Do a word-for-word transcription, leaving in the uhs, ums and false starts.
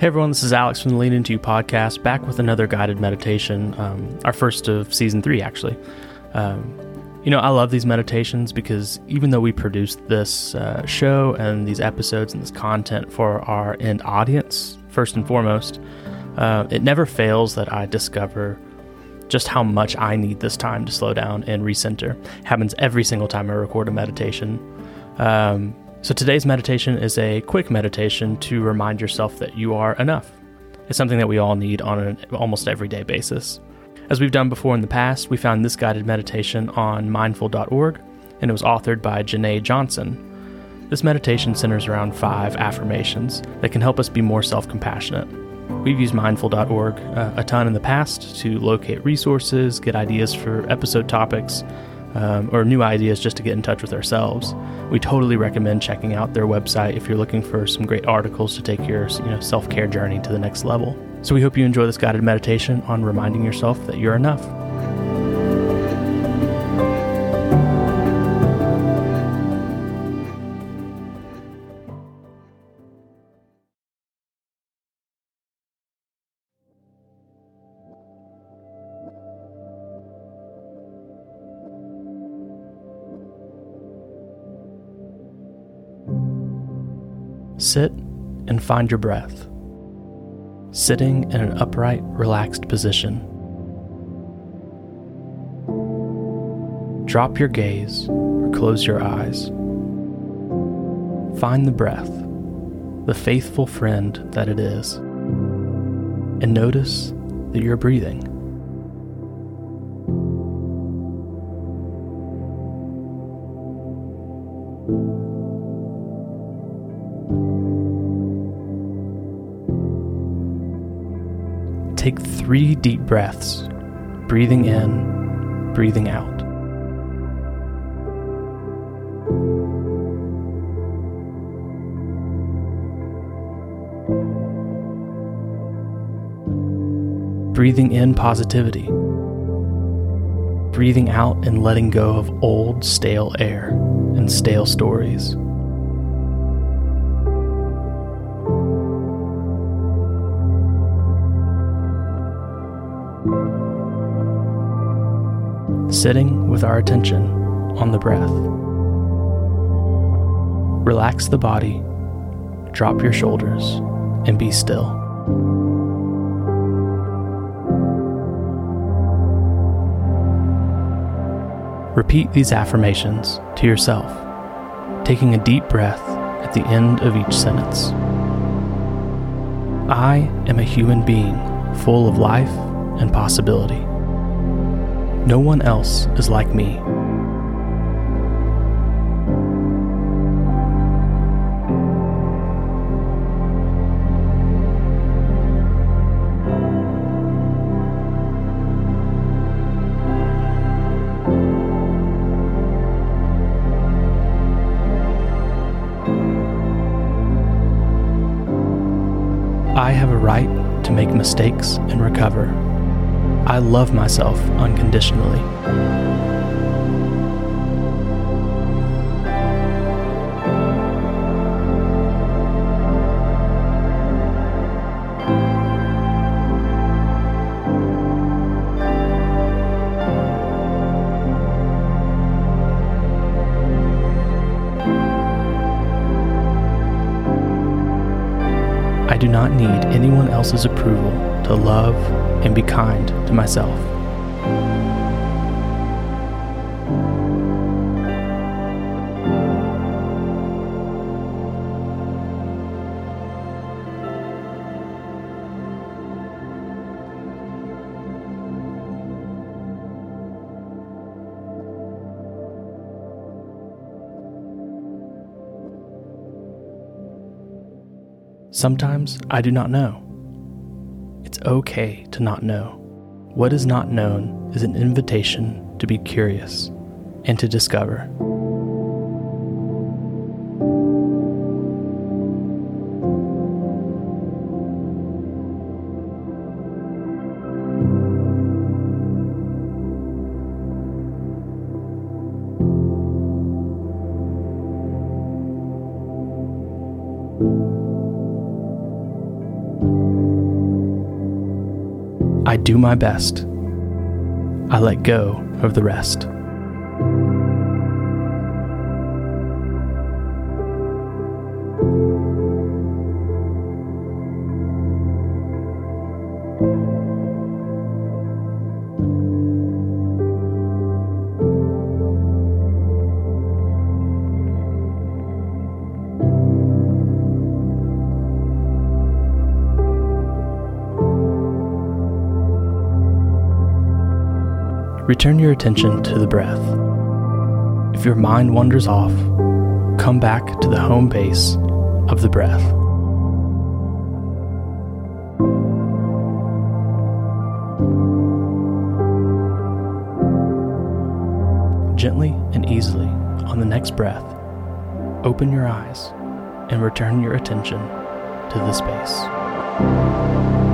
Hey everyone, this is Alex from the Lean Into You podcast, back with another guided meditation, um, our first of season three, actually. Um, you know, I love these meditations because even though we produce this uh, show and these episodes and this content for our end audience, first and foremost, uh, it never fails that I discover just how much I need this time to slow down and recenter. It happens every single time I record a meditation. Um, So today's meditation is a quick meditation to remind yourself that you are enough. It's something that we all need on an almost everyday basis. As we've done before in the past, we found this guided meditation on mindful dot org, and it was authored by Janae Johnson. This meditation centers around five affirmations that can help us be more self-compassionate. We've used mindful dot org uh, a ton in the past to locate resources, get ideas for episode topics, Um, or new ideas just to get in touch with ourselves. We totally recommend checking out their website if you're looking for some great articles to take your you know, self-care journey to the next level. So we hope you enjoy this guided meditation on reminding yourself that you're enough. Sit and find your breath, sitting in an upright, relaxed position. Drop your gaze or close your eyes. Find the breath, the faithful friend that it is, and notice that you're breathing. Take three deep breaths, breathing in, breathing out. Breathing in positivity, breathing out and letting go of old, stale air and stale stories. Sitting with our attention on the breath. Relax the body, drop your shoulders, and be still. Repeat these affirmations to yourself, taking a deep breath at the end of each sentence. I am a human being full of life and possibility. No one else is like me. I have a right to make mistakes and recover. I love myself unconditionally. I do not need anyone else's approval to love and be kind to myself. Sometimes I do not know. It's okay to not know. What is not known is an invitation to be curious and to discover. I do my best. I let go of the rest. Return your attention to the breath. If your mind wanders off, come back to the home base of the breath. Gently and easily, on the next breath, open your eyes and return your attention to the space.